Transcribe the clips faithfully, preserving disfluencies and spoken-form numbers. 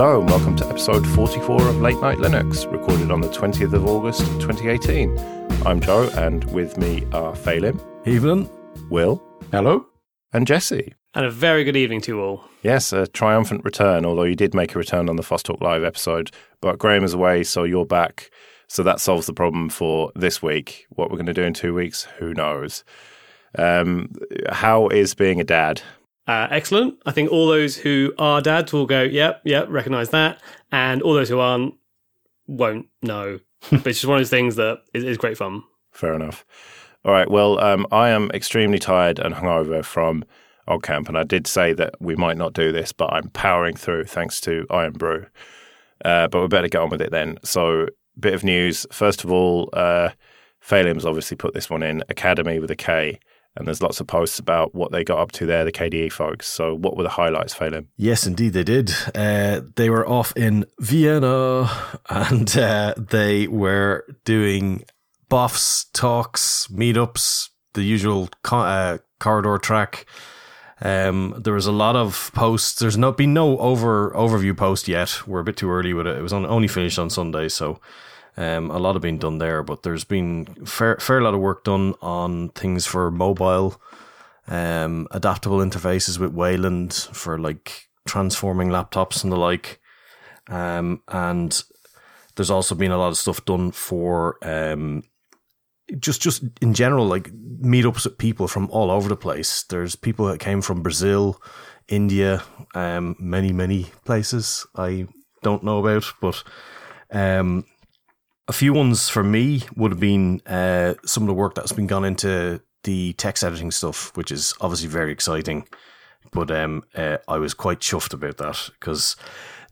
Hello and welcome to episode forty-four of Late Night Linux, recorded on the twentieth of August twenty eighteen. I'm Joe, and with me are Phelim, Evelyn, Will, hello, and Jesse. And a very good evening to you all. Yes, a triumphant return, although you did make a return on the FossTalk Live episode, but Graham is away, so you're back. So that solves the problem for this week. What we're going to do in two weeks, who knows? Um, how is being a dad? Uh, excellent. I think all those who are dads will go, yep, yep, recognise that. And all those who aren't won't know. But it's just one of those things that is, is great fun. Fair enough. All right. Well, um, I am extremely tired and hungover from OggCamp. And I did say that we might not do this, but I'm powering through thanks to Iron Brew. Uh, but we better get on with it then. So, bit of news. First of all, uh, Phelim's obviously put this one in, Akademy with a K. And there's lots of posts about what they got up to there, the K D E folks. So what were the highlights, Phelim? Yes, indeed they did. Uh, they were off in Vienna and uh, they were doing buffs, talks, meetups, the usual co- uh, corridor track. Um, there was a lot of posts. There's not been no over overview post yet. We're a bit too early with it. It was on, only finished on Sunday, so... Um, a lot of been done there, but there's been fair fair lot of work done on things for mobile, um, adaptable interfaces with Wayland for like transforming laptops and the like. Um, and there's also been a lot of stuff done for um, just just in general, like meetups with people from all over the place. There's people that came from Brazil, India, um, many many places I don't know about, but um. A few ones for me would have been uh, some of the work that's been gone into the text editing stuff, which is obviously very exciting. But um, uh, I was quite chuffed about that because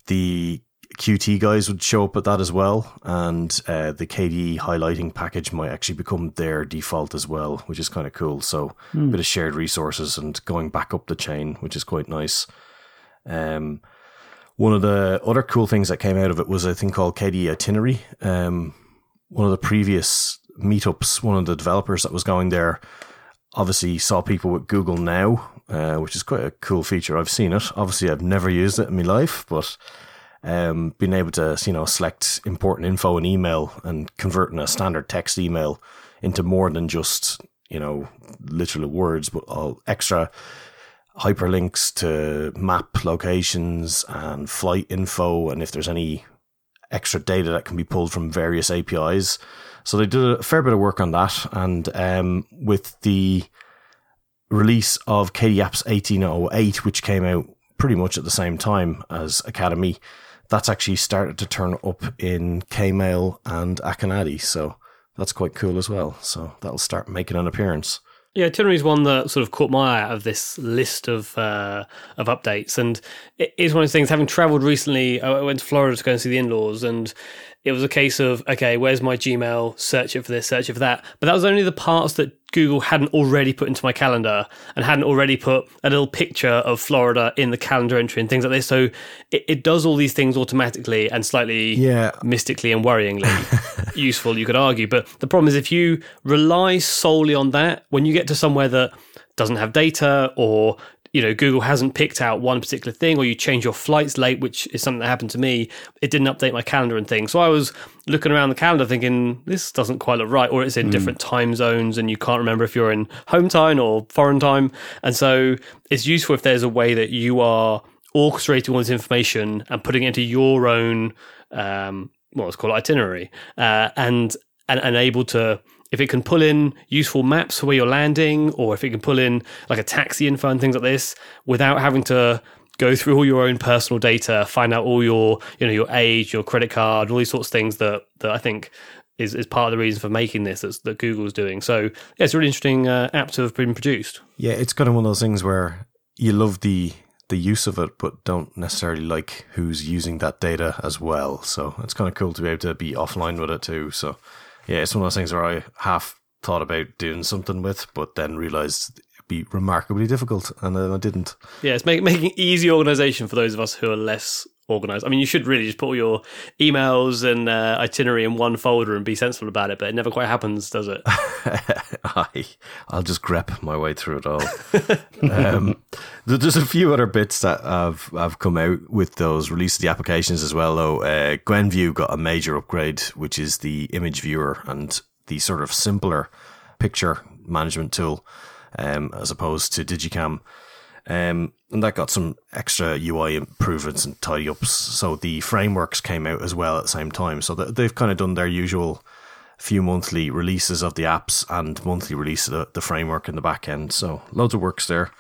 the Q T guys would show up at that as well. And uh, the K D E highlighting package might actually become their default as well, which is kind of cool. So mm. a bit of shared resources and going back up the chain, which is quite nice. Um One of the other cool things that came out of it was a thing called K D E Itinerary. Um, one of the previous meetups, one of the developers that was going there obviously saw people with Google Now, uh, which is quite a cool feature. I've seen it. Obviously, I've never used it in my life, but um, being able to, you know, select important info in email and converting a standard text email into more than just, you know, literal words, but all extra hyperlinks to map locations and flight info, and if there's any extra data that can be pulled from various A P Is. So they did a fair bit of work on that, and um, with the release of K D E Apps eighteen oh eight, which came out pretty much at the same time as Akademy, that's actually started to turn up in KMail and Akonadi, so that's quite cool as well. So that'll start making an appearance. Yeah, Itinerary is one that sort of caught my eye out of this list of uh, of updates, and it is one of those things. Having travelled recently, I went to Florida to go and see the in-laws, and it was a case of, okay, where's my Gmail? Search it for this, search it for that. But that was only the parts that Google hadn't already put into my calendar and hadn't already put a little picture of Florida in the calendar entry and things like this. So it, it does all these things automatically and slightly yeah. mystically and worryingly useful, you could argue. But the problem is if you rely solely on that, when you get to somewhere that doesn't have data or... you know, Google hasn't picked out one particular thing, or you change your flights late, which is something that happened to me. It didn't update my calendar and things. So I was looking around the calendar thinking, this doesn't quite look right, or it's in mm. different time zones and you can't remember if you're in home time or foreign time. And so it's useful if there's a way that you are orchestrating all this information and putting it into your own, um, well, let's call it itinerary, uh, and, and, and able to... If it can pull in useful maps for where you're landing, or if it can pull in like a taxi info and things like this without having to go through all your own personal data, find out all your, you know, your age, your credit card, all these sorts of things that, that I think is, is part of the reason for making this that's, that Google's doing. So yeah, it's a really interesting uh, app to have been produced. Yeah, it's kind of one of those things where you love the the use of it, but don't necessarily like who's using that data as well. So it's kind of cool to be able to be offline with it too. So yeah, it's one of those things where I half thought about doing something with, but then realised it'd be remarkably difficult, and then I didn't. Yeah, it's make, making easy organisation for those of us who are less organized. I mean, you should really just put all your emails and uh, itinerary in one folder and be sensible about it, but it never quite happens, does it? I, I'll just grep my way through it all. um, there's a few other bits that have, have come out with those release of the applications as well, though. Uh, Gwenview got a major upgrade, which is the image viewer and the sort of simpler picture management tool, um, as opposed to Digicam. Um, and that got some extra U I improvements and tidy-ups. So the frameworks came out as well at the same time. So they've kind of done their usual few monthly releases of the apps and monthly release of the, the framework in the back end. So loads of works there.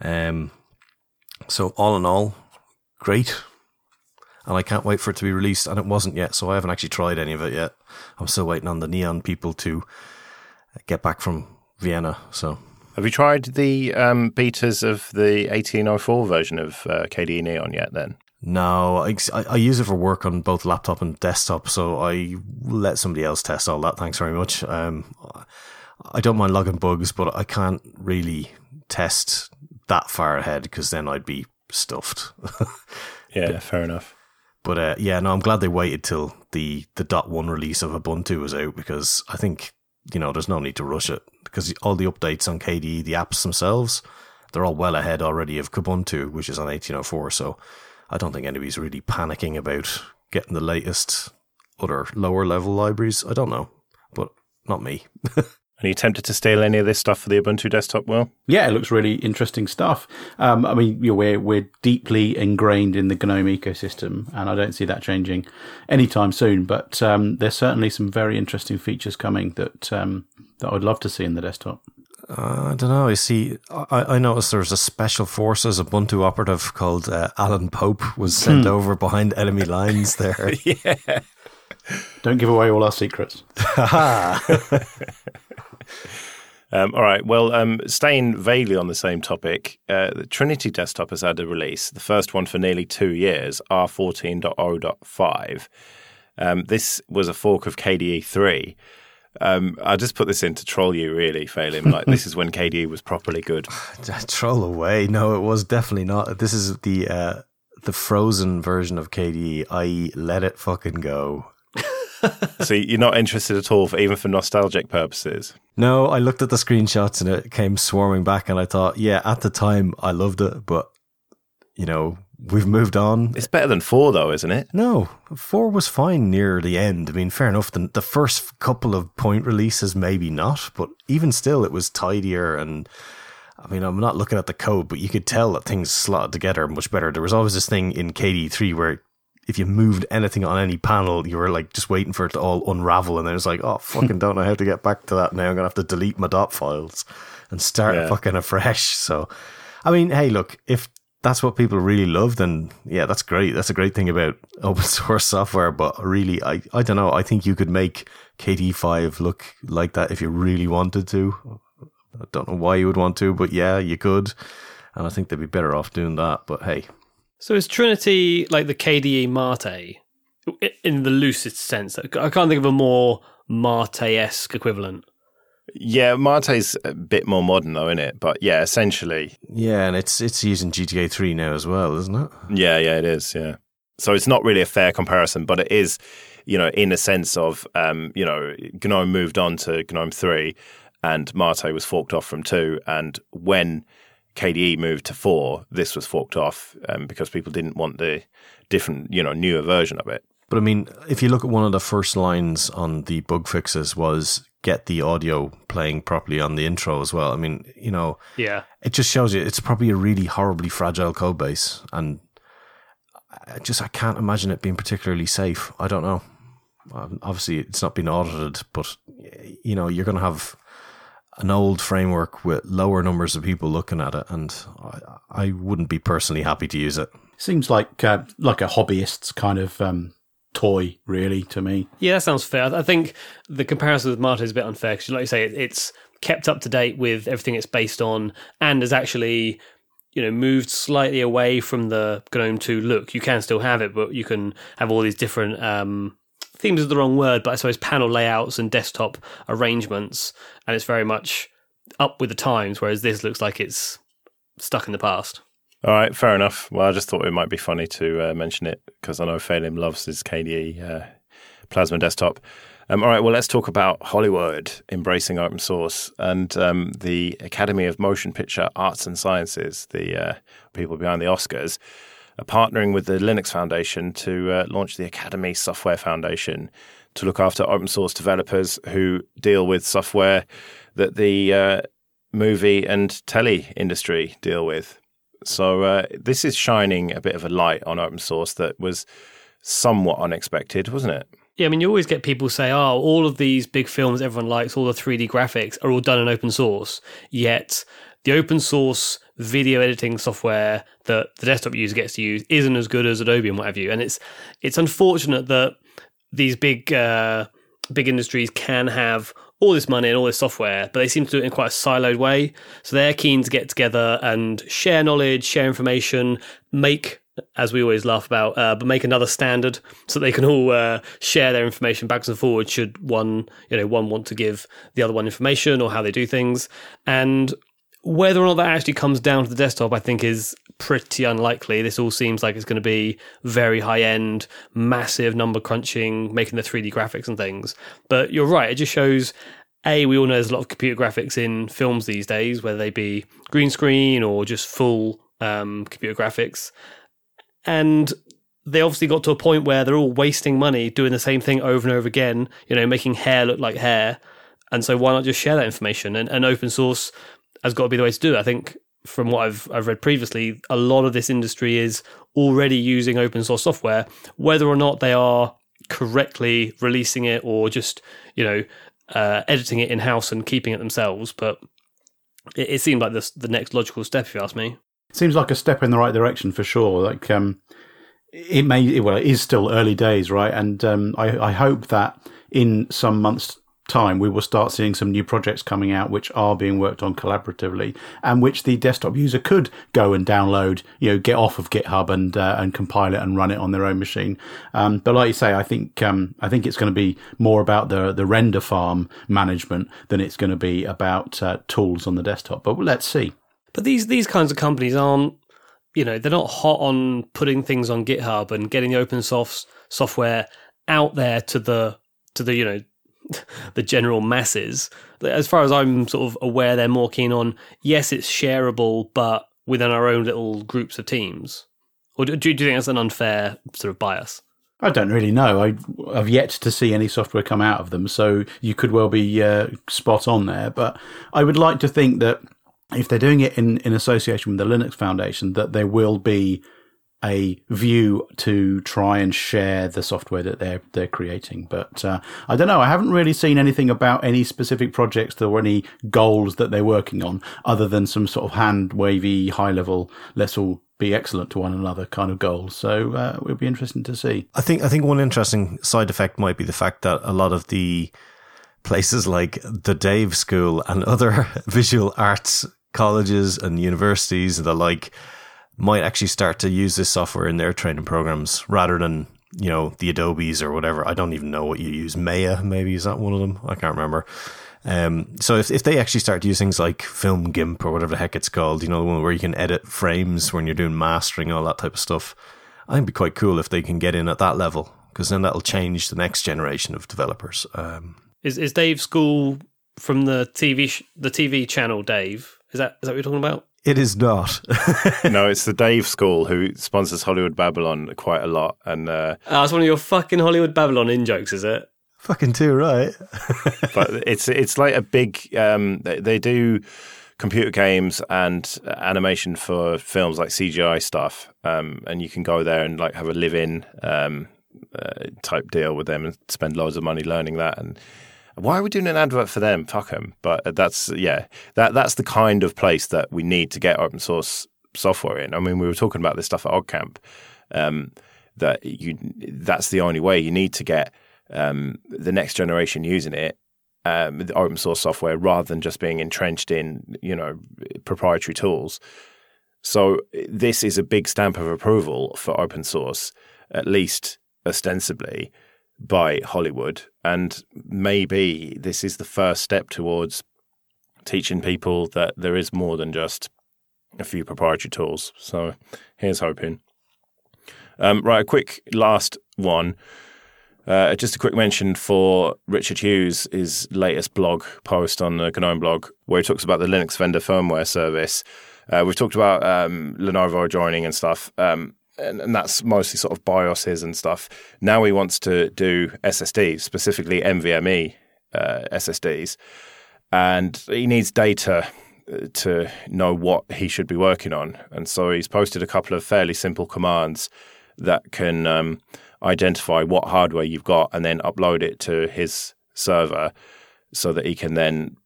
Um, so all in all, great. And I can't wait for it to be released. And it wasn't yet, so I haven't actually tried any of it yet. I'm still waiting on the Neon people to get back from Vienna, so... Have you tried the um, betas of the eighteen oh four version of uh, K D E Neon yet then? No, I, I use it for work on both laptop and desktop, so I let somebody else test all that. Thanks very much. Um, I don't mind logging bugs, but I can't really test that far ahead because then I'd be stuffed. Yeah, but, fair enough. But uh, yeah, no, I'm glad they waited till the, the dot one release of Ubuntu was out because I think... You know, there's no need to rush it because all the updates on K D E, the apps themselves, they're all well ahead already of Kubuntu, which is on eighteen oh four. So I don't think anybody's really panicking about getting the latest other lower level libraries. I don't know, but not me. Are you tempted to steal any of this stuff for the Ubuntu desktop, Will? Yeah, it looks really interesting stuff. Um, I mean, you know, we're, we're deeply ingrained in the GNOME ecosystem, and I don't see that changing anytime soon. But um, there's certainly some very interesting features coming that um, that I would love to see in the desktop. Uh, I don't know. You see, I, I noticed there was a special forces Ubuntu operative called uh, Alan Pope was sent over behind enemy lines there. Yeah. Don't give away all our secrets. Um, all right. Well, um, staying vaguely on the same topic, uh, the Trinity desktop has had a release, the first one for nearly two years, R fourteen point oh point five. Um, this was a fork of K D E three. Um, I just put this in to troll you, really, Phelim. Like, this is when K D E was properly good. Troll away. No, it was definitely not. This is the uh, the frozen version of K D E, that is, let it fucking go. So you're not interested at all, for, even for nostalgic purposes? No, I looked at the screenshots and it came swarming back and I thought, yeah, at the time I loved it, but, you know, we've moved on. It's better than four though, isn't it? No, four was fine near the end. I mean, fair enough, the, the first couple of point releases maybe not, but even still it was tidier and... I mean, I'm not looking at the code, but you could tell that things slotted together much better. There was always this thing in K D E three where... if you moved anything on any panel, you were like just waiting for it to all unravel. And then it's like, oh, fucking don't know how to get back to that now. I'm going to have to delete my dot files and start yeah. fucking afresh. So, I mean, hey, look, if that's what people really love, then yeah, that's great. That's a great thing about open source software. But really, I, I don't know. I think you could make K D E five look like that if you really wanted to. I don't know why you would want to, but yeah, you could. And I think they'd be better off doing that. But hey. So is Trinity like the K D E MATE in the loosest sense? I can't think of a more MATE-esque equivalent. Yeah, MATE's a bit more modern though, isn't it? But yeah, essentially. Yeah, and it's it's using G T A three now as well, isn't it? Yeah, yeah, it is, yeah. So it's not really a fair comparison, but it is, you know, in a sense of, um, you know, GNOME moved on to GNOME three and MATE was forked off from two, and when... K D E moved to four, this was forked off um, because people didn't want the different, you know, newer version of it. But I mean, if you look at one of the first lines on the bug fixes was get the audio playing properly on the intro as well. I mean, you know, yeah, it just shows you it's probably a really horribly fragile code base. And I just, I can't imagine it being particularly safe. I don't know. Obviously, it's not been audited, but, you know, you're going to have... an old framework with lower numbers of people looking at it, and I, I wouldn't be personally happy to use it. Seems like uh, like a hobbyist's kind of um, toy, really, to me. Yeah, that sounds fair. I think the comparison with MATE is a bit unfair because, like you say, it's kept up to date with everything it's based on, and has actually, you know, moved slightly away from the GNOME two look. You can still have it, but you can have all these different. Um, Themes is the wrong word, but I suppose panel layouts and desktop arrangements, and it's very much up with the times, whereas this looks like it's stuck in the past. All right, fair enough. Well, I just thought it might be funny to uh, mention it because I know Phelim loves his K D E uh, Plasma desktop. Um, all right, well, let's talk about Hollywood embracing open source and um, the Academy of Motion Picture Arts and Sciences, the uh, people behind the Oscars, are partnering with the Linux Foundation to uh, launch the Akademy Software Foundation to look after open source developers who deal with software that the uh, movie and telly industry deal with. So uh, this is shining a bit of a light on open source that was somewhat unexpected, wasn't it? Yeah, I mean, you always get people say, oh, all of these big films everyone likes, all the three D graphics are all done in open source, yet the open source video editing software that the desktop user gets to use isn't as good as Adobe and what have you. And it's it's unfortunate that these big uh, big industries can have all this money and all this software, but they seem to do it in quite a siloed way. So they're keen to get together and share knowledge, share information, make, as we always laugh about, uh, but make another standard so they can all uh, share their information backwards and forwards should one, you know, one want to give the other one information or how they do things. And whether or not that actually comes down to the desktop, I think is pretty unlikely. This all seems like it's going to be very high-end, massive number crunching, making the three D graphics and things. But you're right, it just shows, A, we all know there's a lot of computer graphics in films these days, whether they be green screen or just full um, computer graphics. And they obviously got to a point where they're all wasting money doing the same thing over and over again, you know, making hair look like hair. And so why not just share that information? And, and open source has got to be the way to do it. I think from what I've I've read previously, a lot of this industry is already using open source software, whether or not they are correctly releasing it or just, you know, uh, editing it in-house and keeping it themselves. But it, it seemed like this, the next logical step, if you ask me. Seems like a step in the right direction for sure. Like um, it may, well, it is still early days, right? And um, I, I hope that in some months' time we will start seeing some new projects coming out which are being worked on collaboratively and which the desktop user could go and download, you know, get off of GitHub and uh, and compile it and run it on their own machine. Um, but like you say, I think um, I think it's going to be more about the the render farm management than it's going to be about uh, tools on the desktop. But let's see. But these these kinds of companies aren't, you know, they're not hot on putting things on GitHub and getting the open source software out there to the to the you know. the general masses. As far as I'm sort of aware, they're more keen on, yes, it's shareable, but within our own little groups of teams. Or do, do you think that's an unfair sort of bias? I don't really know. I, I've yet to see any software come out of them, so you could well be uh, spot on there. But I would like to think that if they're doing it in, in association with the Linux Foundation, that there will be a view to try and share the software that they're they're creating, but uh, I don't know. I haven't really seen anything about any specific projects or any goals that they're working on, other than some sort of hand wavy, high level, let's all be excellent to one another kind of goals. So uh, it'll be interesting to see. I think I think one interesting side effect might be the fact that a lot of the places like the Dave School and other visual arts colleges and universities and the like might actually start to use this software in their training programs rather than, you know, the Adobes or whatever. I don't even know what you use. Maya, maybe, is that one of them? I can't remember. Um, so if if they actually start to use things like Film Gimp or whatever the heck it's called, you know, the one where you can edit frames when you're doing mastering and all that type of stuff, I think it'd be quite cool if they can get in at that level, because then that'll change the next generation of developers. Um, is is Dave School from the T V sh- the T V channel Dave? Is that is that what you're talking about? It is not. No, it's the Dave School who sponsors Hollywood Babylon quite a lot. And uh, oh, it's one of your fucking Hollywood Babylon in-jokes, is it? Fucking too right. But it's it's like a big... Um, they, they do computer games and animation for films, like C G I stuff. Um, and you can go there and like have a live-in um, uh, type deal with them and spend loads of money learning that. And why are we doing an advert for them? Fuck them. But that's, yeah, that that's the kind of place that we need to get open source software in. I mean, we were talking about this stuff at OggCamp, um, that you that's the only way. You need to get um, the next generation using it, um, the open source software, rather than just being entrenched in, you know, proprietary tools. So this is a big stamp of approval for open source, at least ostensibly, by Hollywood, and maybe this is the first step towards teaching people that there is more than just a few proprietary tools. So here's hoping. Um, right, a quick last one. Uh, just a quick mention for Richard Hughes, his latest blog post on the GNOME blog, where he talks about the Linux vendor firmware service. Uh, we've talked about um, Lenovo joining and stuff, um, and, and that's mostly sort of BIOSes and stuff. Now he wants to do S S Ds, specifically NVMe uh, S S Ds, and he needs data to know what he should be working on. And so he's posted a couple of fairly simple commands that can um, identify what hardware you've got and then upload it to his server so that he can then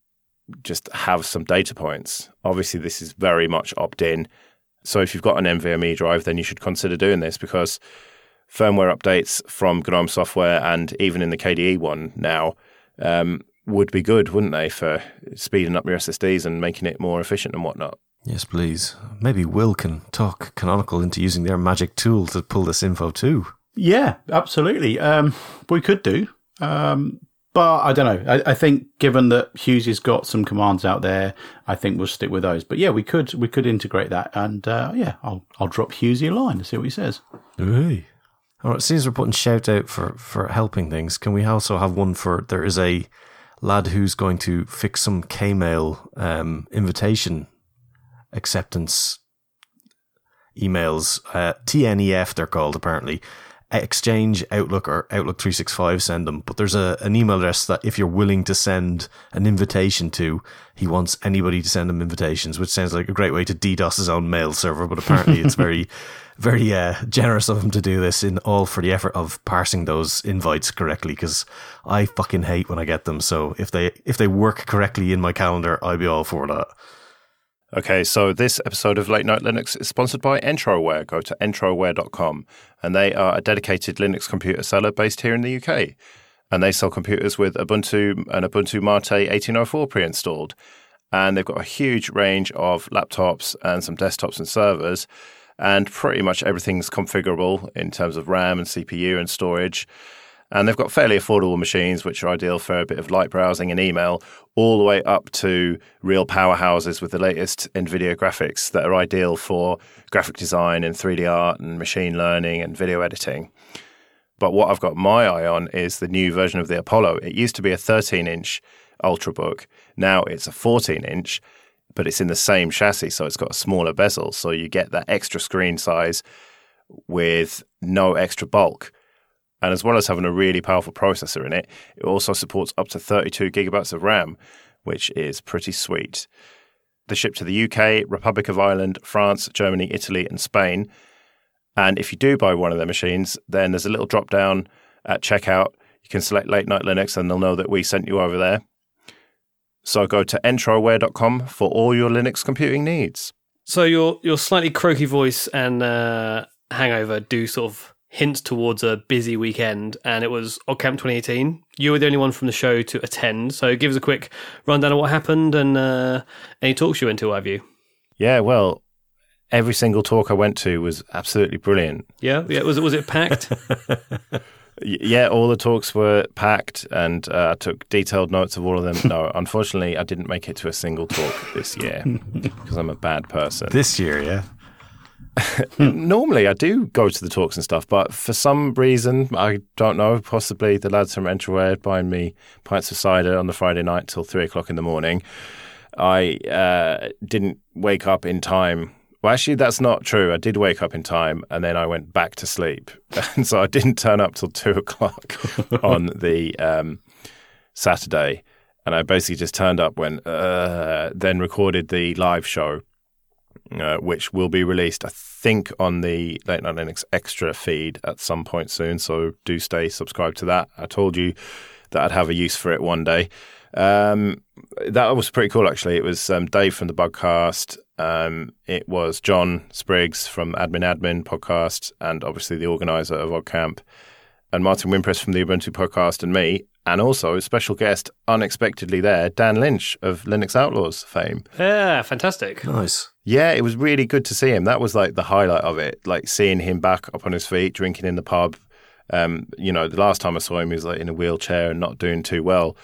just have some data points. Obviously, this is very much opt-in. So if you've got an NVMe drive, then you should consider doing this, because firmware updates from GNOME software and even in the K D E one now um, would be good, wouldn't they, for speeding up your S S Ds and making it more efficient and whatnot. Yes, please. Maybe Will can talk Canonical into using their magic tool to pull this info too. Yeah, absolutely. Um, we could do. Um, but I don't know. I, I think given that Hughes has got some commands out there, I think we'll stick with those. But yeah, we could we could integrate that. And uh, yeah, I'll I'll drop Hughesy a line and see what he says. Hey. All right, since we're putting shout out for, for helping things, can we also have one for, there is a lad who's going to fix some KMail um, invitation acceptance emails, uh, T N E F they're called apparently. Exchange, Outlook, or Outlook three sixty-five send them, but there's a an email address that if you're willing to send an invitation to, he wants anybody to send him invitations, which sounds like a great way to DDoS his own mail server, but apparently it's very very uh, generous of him to do this, in all for the effort of parsing those invites correctly, because I fucking hate when I get them. So if they if they work correctly in my calendar, I'd be all for that. Okay, so this episode of Late Night Linux is sponsored by EntroWare. Go to entroware dot com, and they are a dedicated Linux computer seller based here in the U K. And they sell computers with Ubuntu and Ubuntu Mate eighteen oh four pre-installed. And they've got a huge range of laptops and some desktops and servers, and pretty much everything's configurable in terms of RAM and C P U and storage. And they've got fairly affordable machines, which are ideal for a bit of light browsing and email, all the way up to real powerhouses with the latest NVIDIA graphics that are ideal for graphic design and three D art and machine learning and video editing. But what I've got my eye on is the new version of the Apollo. It used to be a thirteen-inch Ultrabook. Now it's a fourteen-inch, but it's in the same chassis, so it's got a smaller bezel. So you get that extra screen size with no extra bulk. And as well as having a really powerful processor in it, it also supports up to thirty-two gigabytes of RAM, which is pretty sweet. They ship to the U K, Republic of Ireland, France, Germany, Italy, and Spain. And if you do buy one of their machines, then there's a little drop down at checkout. You can select Late Night Linux and they'll know that we sent you over there. So go to entroware dot com for all your Linux computing needs. So your your slightly croaky voice and uh, hangover do sort of hints towards a busy weekend, and it was OggCamp twenty eighteen. You were the only one from the show to attend, so give us a quick rundown of what happened and uh, any talks you went to, have you? Yeah, well, every single talk I went to was absolutely brilliant. Yeah, yeah. Was it was it packed? Yeah, all the talks were packed, and uh, I took detailed notes of all of them. No, unfortunately, I didn't make it to a single talk this year because I'm a bad person. This year, yeah. Normally I do go to the talks and stuff, but for some reason, I don't know, possibly the lads from EntroWare buying me pints of cider on the Friday night till three o'clock in the morning, I uh, didn't wake up in time. Well, actually, that's not true. I did wake up in time, and then I went back to sleep. And so I didn't turn up till two o'clock on the um, Saturday. And I basically just turned up when, uh, then recorded the live show. Uh, which will be released, I think, on the Late Night Linux Extra feed at some point soon. So do stay subscribed to that. I told you that I'd have a use for it one day. Um, that was pretty cool, actually. It was um, Dave from the Bugcast. Um, it was John Spriggs from Admin Admin podcast, and obviously the organizer of OggCamp, and Martin Wimpress from the Ubuntu podcast, and me. And also a special guest, unexpectedly there, Dan Lynch of Linux Outlaws fame. Yeah, fantastic. Nice. Yeah, it was really good to see him. That was like the highlight of it, like seeing him back up on his feet, drinking in the pub. Um, you know, the last time I saw him, he was like in a wheelchair and not doing too well.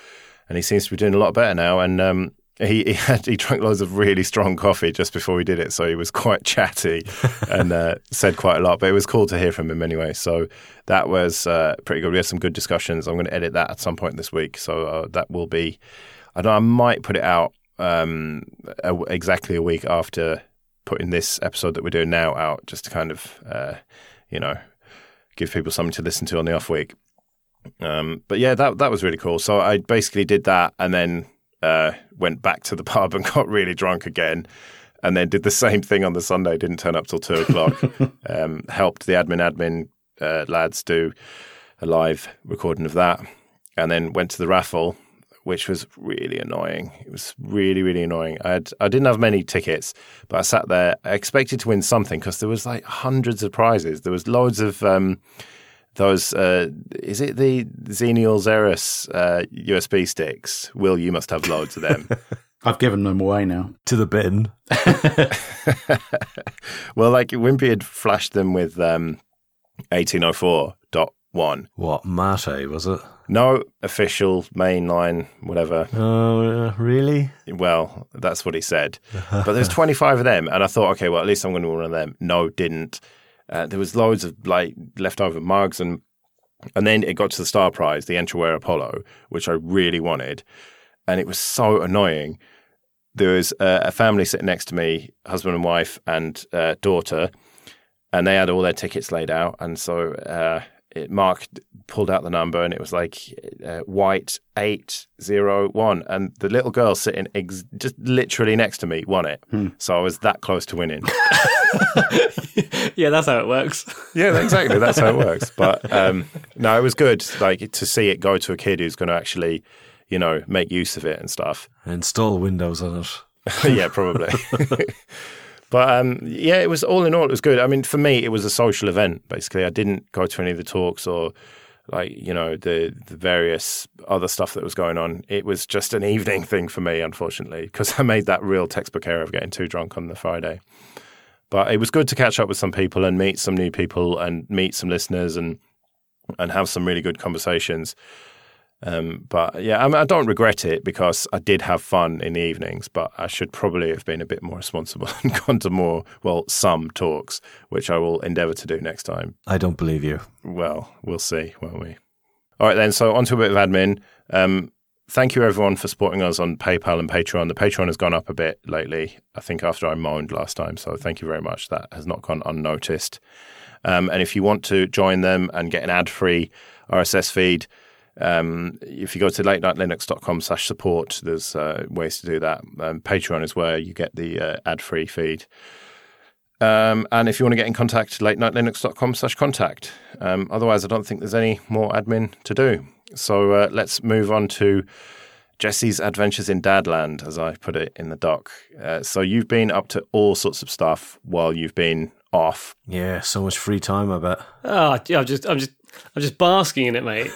And he seems to be doing a lot better now. And um, He he, had, he drank loads of really strong coffee just before we did it, so he was quite chatty and uh, said quite a lot. But it was cool to hear from him anyway. So that was uh, pretty good. We had some good discussions. I'm going to edit that at some point this week. So uh, that will be, I don't know, I might put it out um, a, exactly a week after putting this episode that we're doing now out, just to kind of, uh, you know, give people something to listen to on the off week. Um, but yeah, that that was really cool. So I basically did that and then uh, went back to the pub and got really drunk again, and then did the same thing on the Sunday. Didn't turn up till two o'clock. um, helped the admin admin uh, lads do a live recording of that, and then went to the raffle, which was really annoying. It was really really annoying. I had I didn't have many tickets, but I sat there. I expected to win something because there was like hundreds of prizes. There was loads of. Um, Those, uh, is it the Xenial Xeris uh, U S B sticks? Will, you must have loads of them. I've given them away now. To the bin. Well, like Wimpy had flashed them with um, eighteen oh four point one. What, MATE, was it? No official mainline, whatever. Oh, uh, really? Well, that's what he said. But there's twenty-five of them, and I thought, okay, well, at least I'm going to win one of them. No, didn't. Uh, there was loads of like leftover mugs, and and then it got to the star prize, the EntroWare Apollo, which I really wanted, and it was so annoying. There was uh, a family sitting next to me, husband and wife and uh, daughter, and they had all their tickets laid out, and so uh, it Mark pulled out the number, and it was like uh, white eight zero one, and the little girl sitting ex- just literally next to me won it, hmm. so I was that close to winning. Yeah, that's how it works. Yeah, exactly. That's how it works. But um, no, it was good, like to see it go to a kid who's going to actually, you know, make use of it and stuff. Install Windows on it. Yeah, probably. But um, yeah, it was all in all, it was good. I mean, for me, it was a social event. Basically, I didn't go to any of the talks or like you know the the various other stuff that was going on. It was just an evening thing for me, unfortunately, because I made that real textbook error of getting too drunk on the Friday. But it was good to catch up with some people and meet some new people and meet some listeners and and have some really good conversations. Um, but yeah, I, mean, I don't regret it because I did have fun in the evenings, but I should probably have been a bit more responsible and gone to more, well, some talks, which I will endeavour to do next time. I don't believe you. Well, we'll see, won't we? All right then, so on to a bit of admin. Um Thank you, everyone, for supporting us on PayPal and Patreon. The Patreon has gone up a bit lately, I think after I moaned last time, so thank you very much. That has not gone unnoticed. Um, and if you want to join them and get an ad-free R S S feed, um, if you go to latenightlinux.com slash support, there's uh, ways to do that. Um, Patreon is where you get the uh, ad-free feed. Um, and if you want to get in contact, latenightlinux.com slash contact. Um, otherwise, I don't think there's any more admin to do. So uh, let's move on to Jesse's adventures in Dadland, as I put it in the doc. Uh, so you've been up to all sorts of stuff while you've been off. Yeah, so much free time, I bet. Oh, yeah, I'm just, I'm just, I'm just basking in it, mate.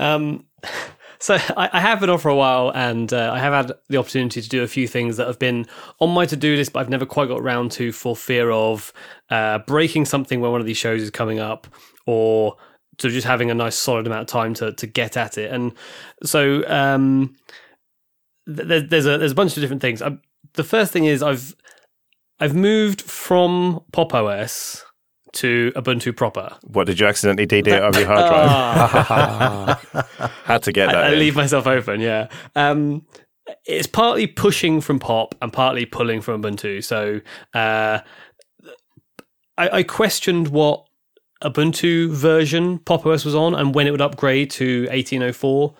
um, so I, I have been off for a while, and uh, I have had the opportunity to do a few things that have been on my to-do list, but I've never quite got around to for fear of uh, breaking something when one of these shows is coming up, or so just having a nice solid amount of time to to get at it. And so um, th- there's a there's a bunch of different things. I, the first thing is I've I've moved from Pop O S to Ubuntu proper. What, did you accidentally D D it over your hard drive? Had to get that. I, I leave myself open, yeah. Um, it's partly pushing from Pop and partly pulling from Ubuntu. So uh, I, I questioned what Ubuntu version Pop O S was on and when it would upgrade to eighteen oh four,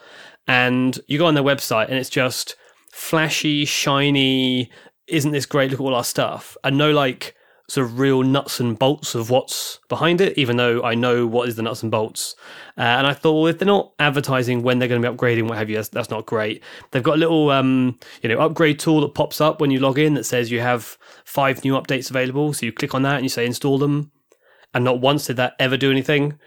and you go on their website and it's just flashy, shiny, isn't this great, look at all our stuff, and no like sort of real nuts and bolts of what's behind it, even though I know what is the nuts and bolts. Uh, and I thought, well, if they're not advertising when they're going to be upgrading, what have you, that's, that's not great. They've got a little um, you know, upgrade tool that pops up when you log in that says you have five new updates available, so you click on that and you say install them. And not once did that ever do anything.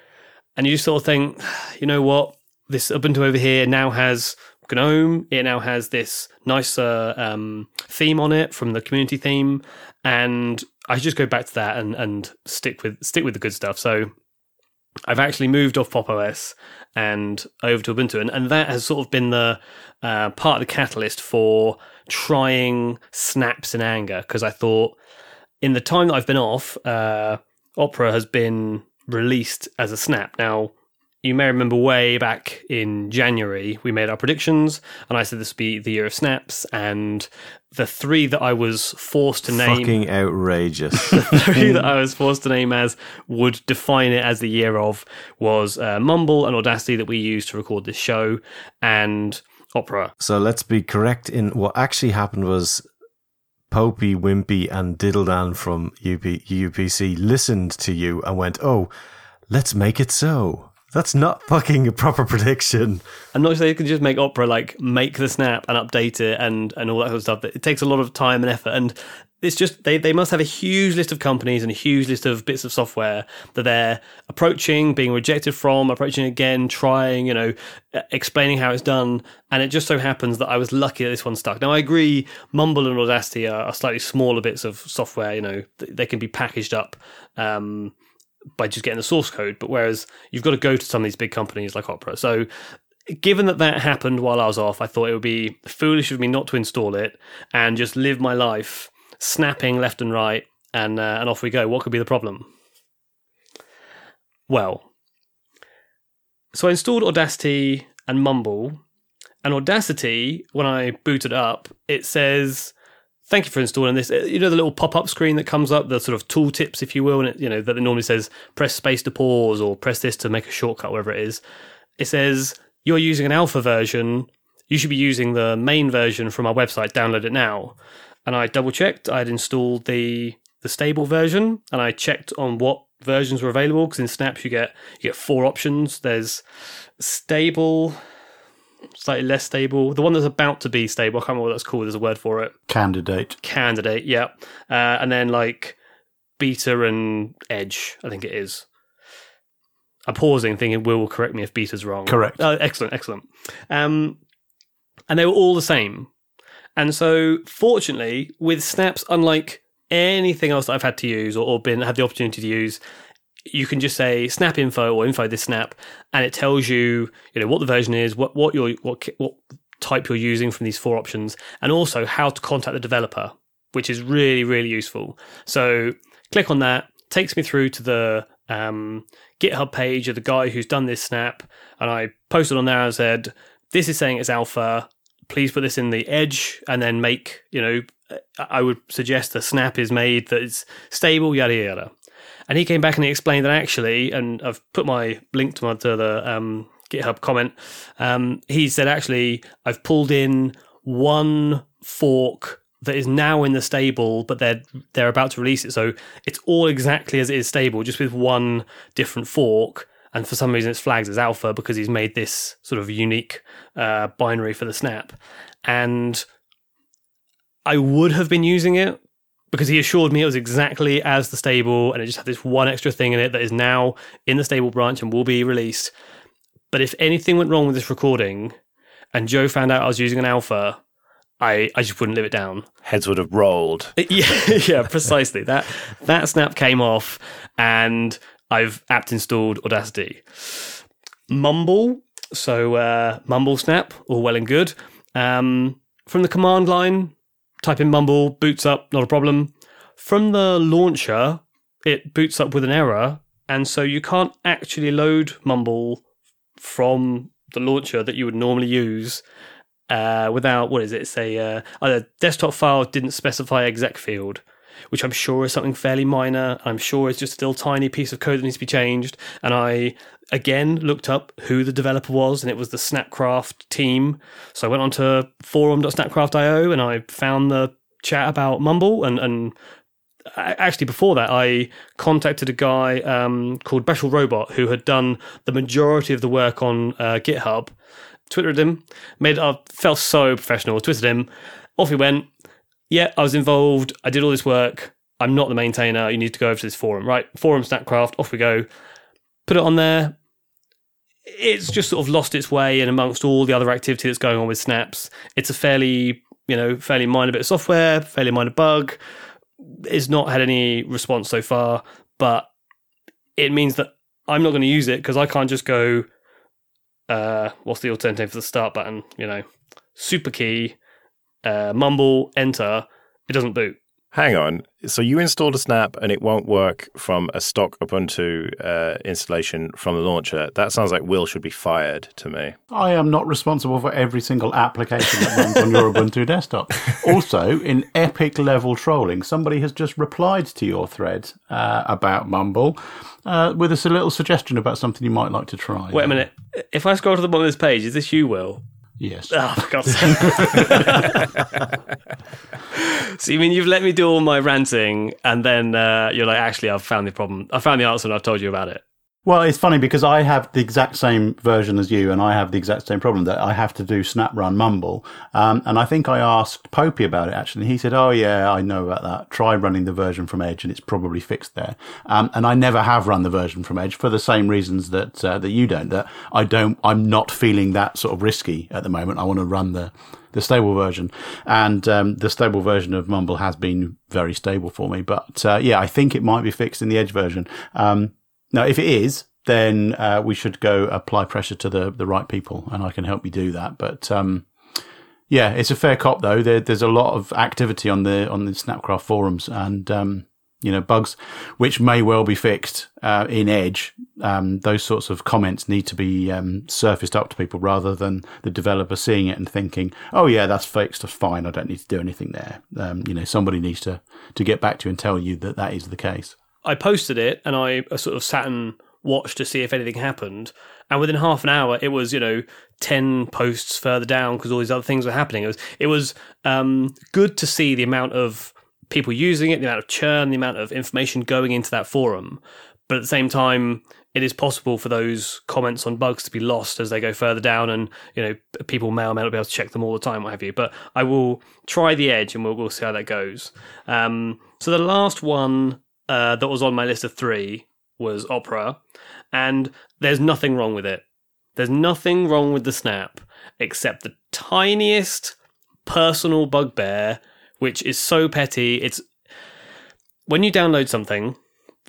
And you just sort of think, you know what, this Ubuntu over here now has GNOME, it now has this nicer um, theme on it from the community theme, and I should just go back to that and, and stick with stick with the good stuff. So I've actually moved off Pop! O S and over to Ubuntu, and, and that has sort of been the uh, part of the catalyst for trying snaps in anger, because I thought in the time that I've been off, uh, Opera has been released as a snap. Now, you may remember way back in January, we made our predictions, and I said this would be the year of snaps, and the three that I was forced to name... Fucking outrageous. The three that I was forced to name as would define it as the year of was uh, Mumble and Audacity that we used to record this show, and Opera. So let's be correct in what actually happened was... Popey, Wimpy, and Diddledan from U P C listened to you and went, oh, let's make it so. That's not fucking a proper prediction. I'm not sure you can just make Opera, like, make the snap and update it and, and all that sort of stuff. It takes a lot of time and effort. And it's just, they, they must have a huge list of companies and a huge list of bits of software that they're approaching, being rejected from, approaching again, trying, you know, explaining how it's done. And it just so happens that I was lucky that this one stuck. Now, I agree, Mumble and Audacity are, are slightly smaller bits of software, you know, they can be packaged up, um... by just getting the source code, but whereas you've got to go to some of these big companies like Opera. So given that that happened while I was off, I thought it would be foolish of me not to install it and just live my life snapping left and right, and uh, and off we go. What could be the problem? Well, so I installed Audacity and Mumble, and Audacity, when I booted up, it says... Thank you for installing this. You know, the little pop-up screen that comes up, the sort of tooltips, if you will, and it, you know, that it normally says, press space to pause or press this to make a shortcut, whatever it is. It says, you're using an alpha version. You should be using the main version from our website. Download it now. And I double-checked. I had installed the the stable version, and I checked on what versions were available, because in Snaps you get you get four options. There's stable... slightly less stable. The one that's about to be stable, I can't remember what that's called. There's a word for it. Candidate. Candidate, yeah. Uh, and then like beta and edge, I think it is. I'm pausing, thinking Will will correct me if beta's wrong. Correct. Oh, excellent, excellent. Um, and they were all the same. And so fortunately, with Snaps, unlike anything else that I've had to use or, or been had the opportunity to use, you can just say snap info or info this snap, and it tells you, you know, what the version is, what what your what what type you're using from these four options, and also how to contact the developer, which is really really useful. So click on that, takes me through to the um, GitHub page of the guy who's done this snap, and I posted on there and said, this is saying it's alpha. Please put this in the edge, and then make, you know, I would suggest a snap is made that it's stable, yada yada. And he came back and he explained that actually, and I've put my link to, my, to the um, GitHub comment, um, he said, actually, I've pulled in one fork that is now in the stable, but they're, they're about to release it. So it's all exactly as it is stable, just with one different fork. And for some reason, it's flagged as alpha because he's made this sort of unique uh, binary for the snap. And I would have been using it, because he assured me it was exactly as the stable, and it just had this one extra thing in it that is now in the stable branch and will be released. But if anything went wrong with this recording and Joe found out I was using an alpha, I, I just wouldn't live it down. Heads would have rolled. Yeah, yeah, precisely. That that snap came off, and I've apt installed Audacity. Mumble, so uh, Mumble snap, all well and good. Um, from the command line, type in Mumble, boots up, not a problem. From the launcher, it boots up with an error, and so you can't actually load Mumble from the launcher that you would normally use uh, without, what is it, say, uh, either desktop file didn't specify exec field, which I'm sure is something fairly minor. I'm sure it's just a little tiny piece of code that needs to be changed. And I, again, looked up who the developer was, and it was the Snapcraft team. So I went on to forum dot snapcraft dot io, and I found the chat about Mumble. And, and actually, before that, I contacted a guy um, called Bashal Robot, who had done the majority of the work on uh, GitHub. Twittered him. Made, I felt so professional. Twittered him. Off he went. Yeah, I was involved. I did all this work. I'm not the maintainer. You need to go over to this forum, right? Forum Snapcraft, off we go. Put it on there. It's just sort of lost its way in amongst all the other activity that's going on with Snaps. It's a fairly, you know, fairly minor bit of software, fairly minor bug. It's not had any response so far, but it means that I'm not going to use it because I can't just go, uh, what's the alternative for the start button? You know, super key, uh, mumble, enter. It doesn't boot. Hang on. So you installed a snap and it won't work from a stock Ubuntu uh, installation from the launcher. That sounds like Will should be fired to me. I am not responsible for every single application that runs on your Ubuntu desktop. Also, in epic level trolling, somebody has just replied to your thread uh, about Mumble uh, with a little suggestion about something you might like to try. Wait a minute. If I scroll to the bottom of this page, is this you, Will? Yes. Oh, for God's sake. So you mean you've let me do all my ranting and then uh, you're like, actually, I've found the problem. I found the answer and I've told you about it. Well, it's funny because I have the exact same version as you and I have the exact same problem that I have to do snap run mumble. Um, and I think I asked Popey about it, actually. He said, oh, yeah, I know about that. Try running the version from Edge and it's probably fixed there. Um, and I never have run the version from Edge for the same reasons that uh, that you don't, that I don't, I'm not feeling that sort of risky at the moment. I want to run the the stable version. And um, the stable version of Mumble has been very stable for me. But uh, yeah, I think it might be fixed in the Edge version. Um Now, if it is, then uh, we should go apply pressure to the, the right people, and I can help you do that. But um, yeah, it's a fair cop though. There, there's a lot of activity on the on the Snapcraft forums, and um, you know, bugs which may well be fixed uh, in Edge. Um, those sorts of comments need to be um, surfaced up to people rather than the developer seeing it and thinking, "Oh yeah, that's fixed. That's fine. I don't need to do anything there." Um, you know, somebody needs to to get back to you and tell you that that is the case. I posted it and I sort of sat and watched to see if anything happened. And within half an hour, it was, you know, ten posts further down because all these other things were happening. It was it was um, good to see the amount of people using it, the amount of churn, the amount of information going into that forum. But at the same time, it is possible for those comments on bugs to be lost as they go further down and, you know, people may or may not be able to check them all the time, what have you. But I will try the Edge and we'll, we'll see how that goes. Um, so the last one... Uh, that was on my list of three was Opera, and there's nothing wrong with it. There's nothing wrong with the snap except the tiniest personal bugbear, which is so petty. It's when you download something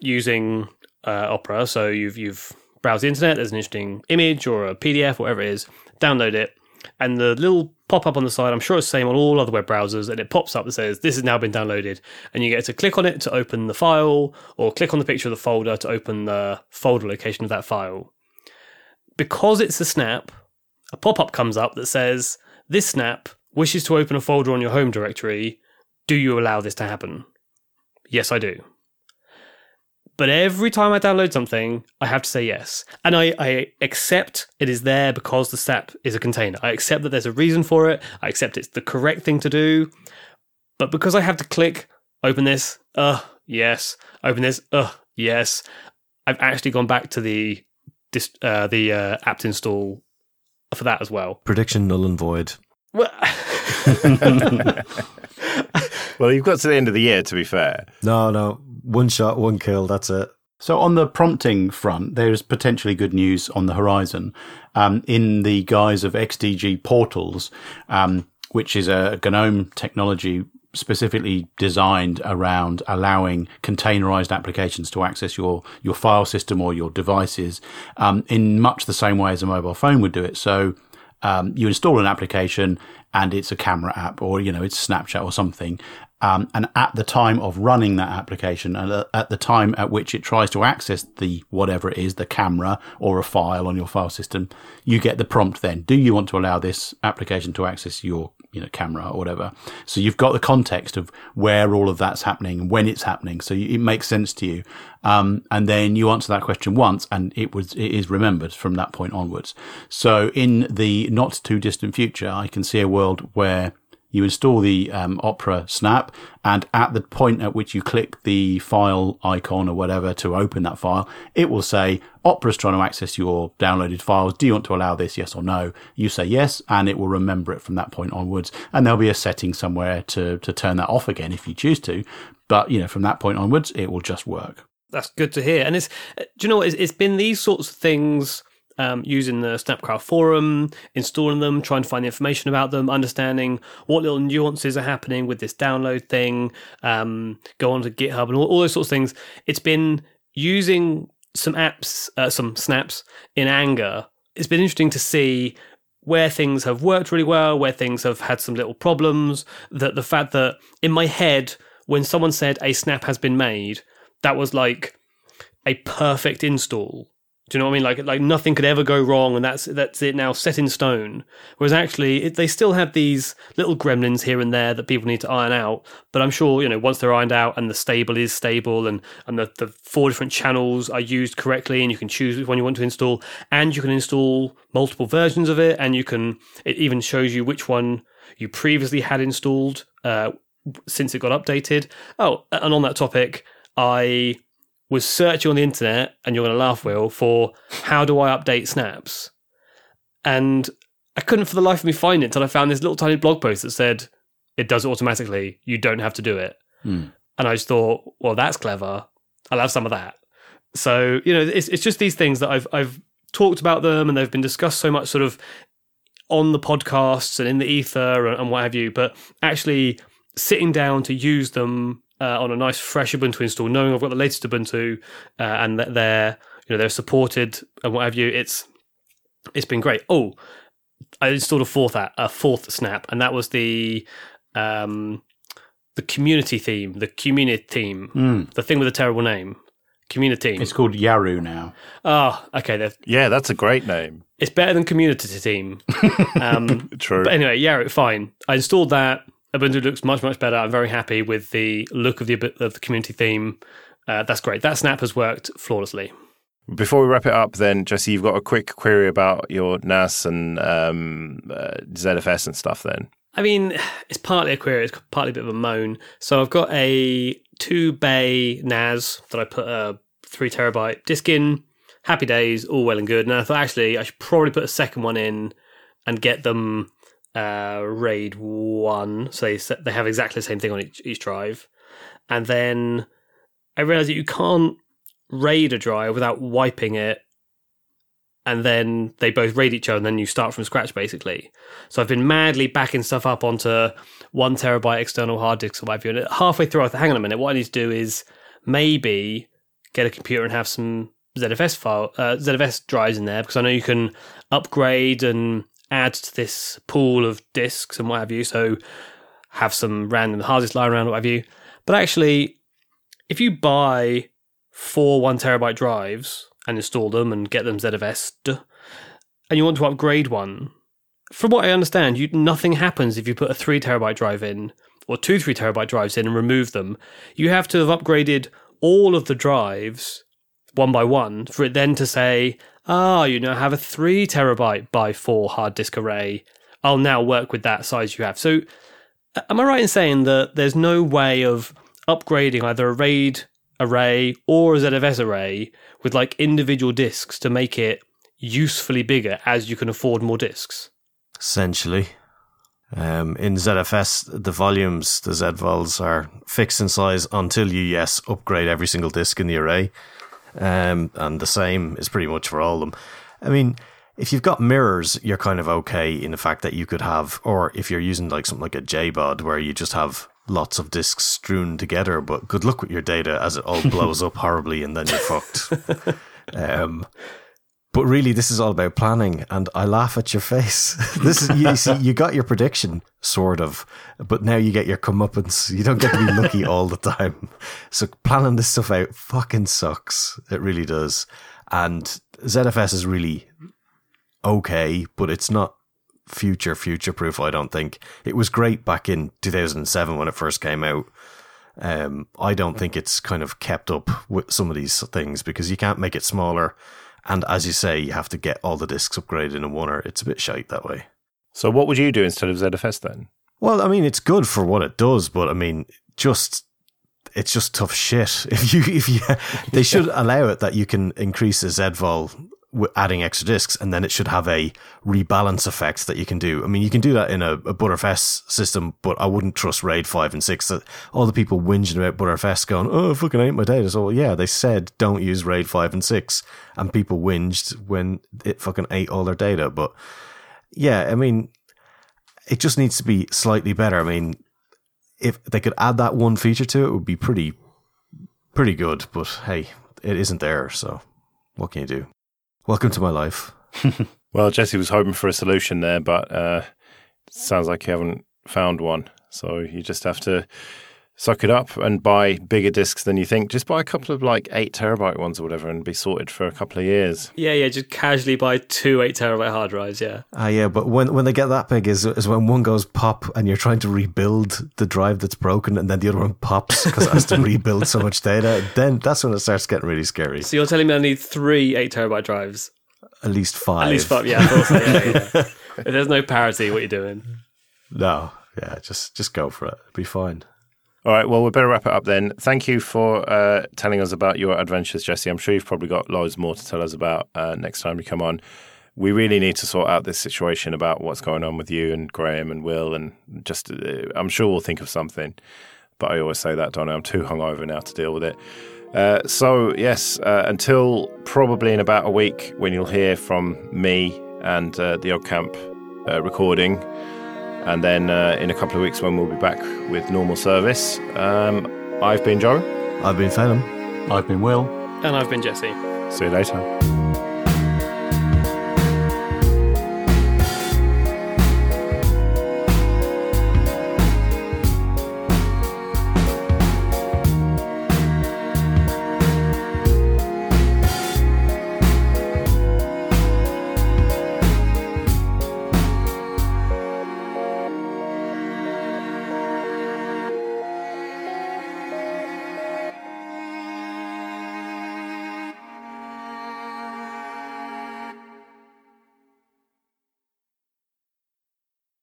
using uh, Opera, so you've you've browsed the internet. There's an interesting image or a P D F, whatever it is. Download it, and the little pop-up on the side, I'm sure it's the same on all other web browsers, and it pops up that says, this has now been downloaded, and you get to click on it to open the file, or click on the picture of the folder to open the folder location of that file. Because it's a snap, a pop-up comes up that says, this snap wishes to open a folder on your home directory, do you allow this to happen? Yes, I do. But every time I download something, I have to say yes. And I, I accept it is there because the snap is a container. I accept that there's a reason for it. I accept it's the correct thing to do. But because I have to click, open this, uh, yes. Open this, uh, yes. I've actually gone back to the uh, the uh, apt install for that as well. Prediction null and void. Well... Well, you've got to the end of the year, to be fair. No, no. One shot, one kill, that's it. So on the prompting front, there is potentially good news on the horizon um, in the guise of X D G portals, um, which is a GNOME technology specifically designed around allowing containerized applications to access your, your file system or your devices um, in much the same way as a mobile phone would do it. So um, you install an application and it's a camera app or, you know, it's Snapchat or something. Um, and at the time of running that application, and at the time at which it tries to access the whatever it is, the camera or a file on your file system, you get the prompt then. Do you want to allow this application to access your, you know, camera or whatever? So you've got the context of where all of that's happening and when it's happening. So it makes sense to you. Um, and then you answer that question once and it was, it is remembered from that point onwards. So in the not too distant future, I can see a world where you install the um, Opera snap, and at the point at which you click the file icon or whatever to open that file, it will say, Opera's trying to access your downloaded files. Do you want to allow this, yes or no? You say yes, and it will remember it from that point onwards. And there'll be a setting somewhere to to turn that off again if you choose to. But, you know, from that point onwards, it will just work. That's good to hear. And it's, do you know what, it's, it's been these sorts of things... Um, using the Snapcraft forum, installing them, trying to find the information about them, understanding what little nuances are happening with this download thing, um, go on to GitHub and all, all those sorts of things. It's been using some apps, uh, some snaps in anger, it's been interesting to see where things have worked really well, where things have had some little problems, that the fact that in my head, when someone said a snap has been made, that was like a perfect install. Do you know what I mean? Like, like nothing could ever go wrong, and that's that's it now, set in stone. Whereas actually, it, they still have these little gremlins here and there that people need to iron out. But I'm sure, you know, once they're ironed out and the stable is stable, and, and the, the four different channels are used correctly, and you can choose which one you want to install, and you can install multiple versions of it, and you can, it even shows you which one you previously had installed uh, since it got updated. Oh, and on that topic, I was searching on the internet, and you're going to laugh, Will, for how do I update snaps? And I couldn't for the life of me find it until I found this little tiny blog post that said, it does it automatically, you don't have to do it. Mm. And I just thought, well, that's clever. I'll have some of that. So, you know, it's it's just these things that I've I've talked about them, and they've been discussed so much sort of on the podcasts and in the ether and, and what have you, but actually sitting down to use them Uh, on a nice fresh Ubuntu install, knowing I've got the latest Ubuntu uh, and that they're, you know, they're supported and what have you. It's it's been great. Oh, I installed a fourth app, a fourth snap, and that was the um, the community theme, the community theme, mm. the thing with a terrible name, community. It's called Yaru now. Oh, okay. Yeah, that's a great name. It's better than community theme. Um, True. But anyway, Yaru, fine. I installed that. Ubuntu looks much, much better. I'm very happy with the look of the of the community theme. Uh, that's great. That snap has worked flawlessly. Before we wrap it up then, Jesse, you've got a quick query about your N A S and um, uh, Z F S and stuff then. I mean, it's partly a query. It's partly a bit of a moan. So I've got a two-bay N A S that I put a three terabyte disk in. Happy days, all well and good. And I thought, actually, I should probably put a second one in and get them Uh, RAID one, so they they have exactly the same thing on each, each drive. And then I realised that you can't RAID a drive without wiping it, and then they both RAID each other, and then you start from scratch, basically. So I've been madly backing stuff up onto one terabyte external hard disks or whatever, and halfway through I thought, hang on a minute, what I need to do is maybe get a computer and have some Z F S file, uh, Z F S drives in there, because I know you can upgrade and add to this pool of discs and what have you, so have some random hard disk lying around, what have you. But actually, if you buy four one terabyte drives and install them and get them Z F S'd, and you want to upgrade one, from what I understand, you, nothing happens if you put a three terabyte drive in, or two three terabyte drives in and remove them. You have to have upgraded all of the drives one by one for it then to say, ah, oh, you now have a three terabyte by four hard disk array. I'll now work with that size you have. So am I right in saying that there's no way of upgrading either a RAID array or a Z F S array with like individual disks to make it usefully bigger as you can afford more disks? Essentially. Um, in Z F S, the volumes, the Z vols, are fixed in size until you, yes, upgrade every single disk in the array. Um, and the same is pretty much for all of them. I mean, if you've got mirrors, you're kind of okay in the fact that you could have, or if you're using like something like a J bod where you just have lots of disks strewn together, but good luck with your data as it all blows up horribly and then you're fucked. Um, but really, this is all about planning, and I laugh at your face. This is, you see, you got your prediction, sort of, but now you get your comeuppance. You don't get to be lucky all the time. So planning this stuff out fucking sucks. It really does. And Z F S is really okay, but it's not future, future-proof, I don't think. It was great back in two thousand seven when it first came out. Um, I don't think it's kind of kept up with some of these things because you can't make it smaller. And as you say, you have to get all the disks upgraded in one, or it's a bit shite that way. So what would you do instead of Z F S then? Well, I mean, it's good for what it does, but I mean, just it's just tough shit. If you, if you, they should allow it that you can increase a Z vol with adding extra disks, and then it should have a rebalance effect that you can do. I mean, you can do that in a, a Btrfs system, but I wouldn't trust RAID five and six. All the people whinging about Btrfs going, oh, I fucking hate my data. So, well, yeah, they said don't use RAID five and six, and people whinged when it fucking ate all their data. But yeah, I mean, it just needs to be slightly better. I mean, if they could add that one feature to it, it would be pretty, pretty good. But hey, it isn't there, so what can you do? Welcome to my life. Well, Jesse was hoping for a solution there, but uh, sounds like you haven't found one. So you just have to suck it up and buy bigger discs than you think. Just buy a couple of like eight terabyte ones or whatever and be sorted for a couple of years. Yeah, yeah, just casually buy two eight terabyte hard drives, yeah. Ah, uh, yeah, but when when they get that big is is when one goes pop and you're trying to rebuild the drive that's broken and then the other one pops because it has to rebuild so much data. Then that's when it starts getting really scary. So you're telling me I need three eight terabyte drives? At least five. At least five, yeah. Also, yeah, yeah. If there's no parity, what you're doing? No, yeah, just just go for it. It'll be fine. All right, well, we better wrap it up then. Thank you for uh, telling us about your adventures, Jesse. I'm sure you've probably got loads more to tell us about uh, next time you come on. We really need to sort out this situation about what's going on with you and Graham and Will, and just uh, I'm sure we'll think of something. But I always say that, don't I? I'm too hungover now to deal with it. Uh, so, yes, uh, until probably in about a week when you'll hear from me and uh, the OggCamp uh, recording. And then uh, in a couple of weeks when we'll be back with normal service. Um, I've been Joe. I've been Phelan. I've been Will. And I've been Jesse. See you later.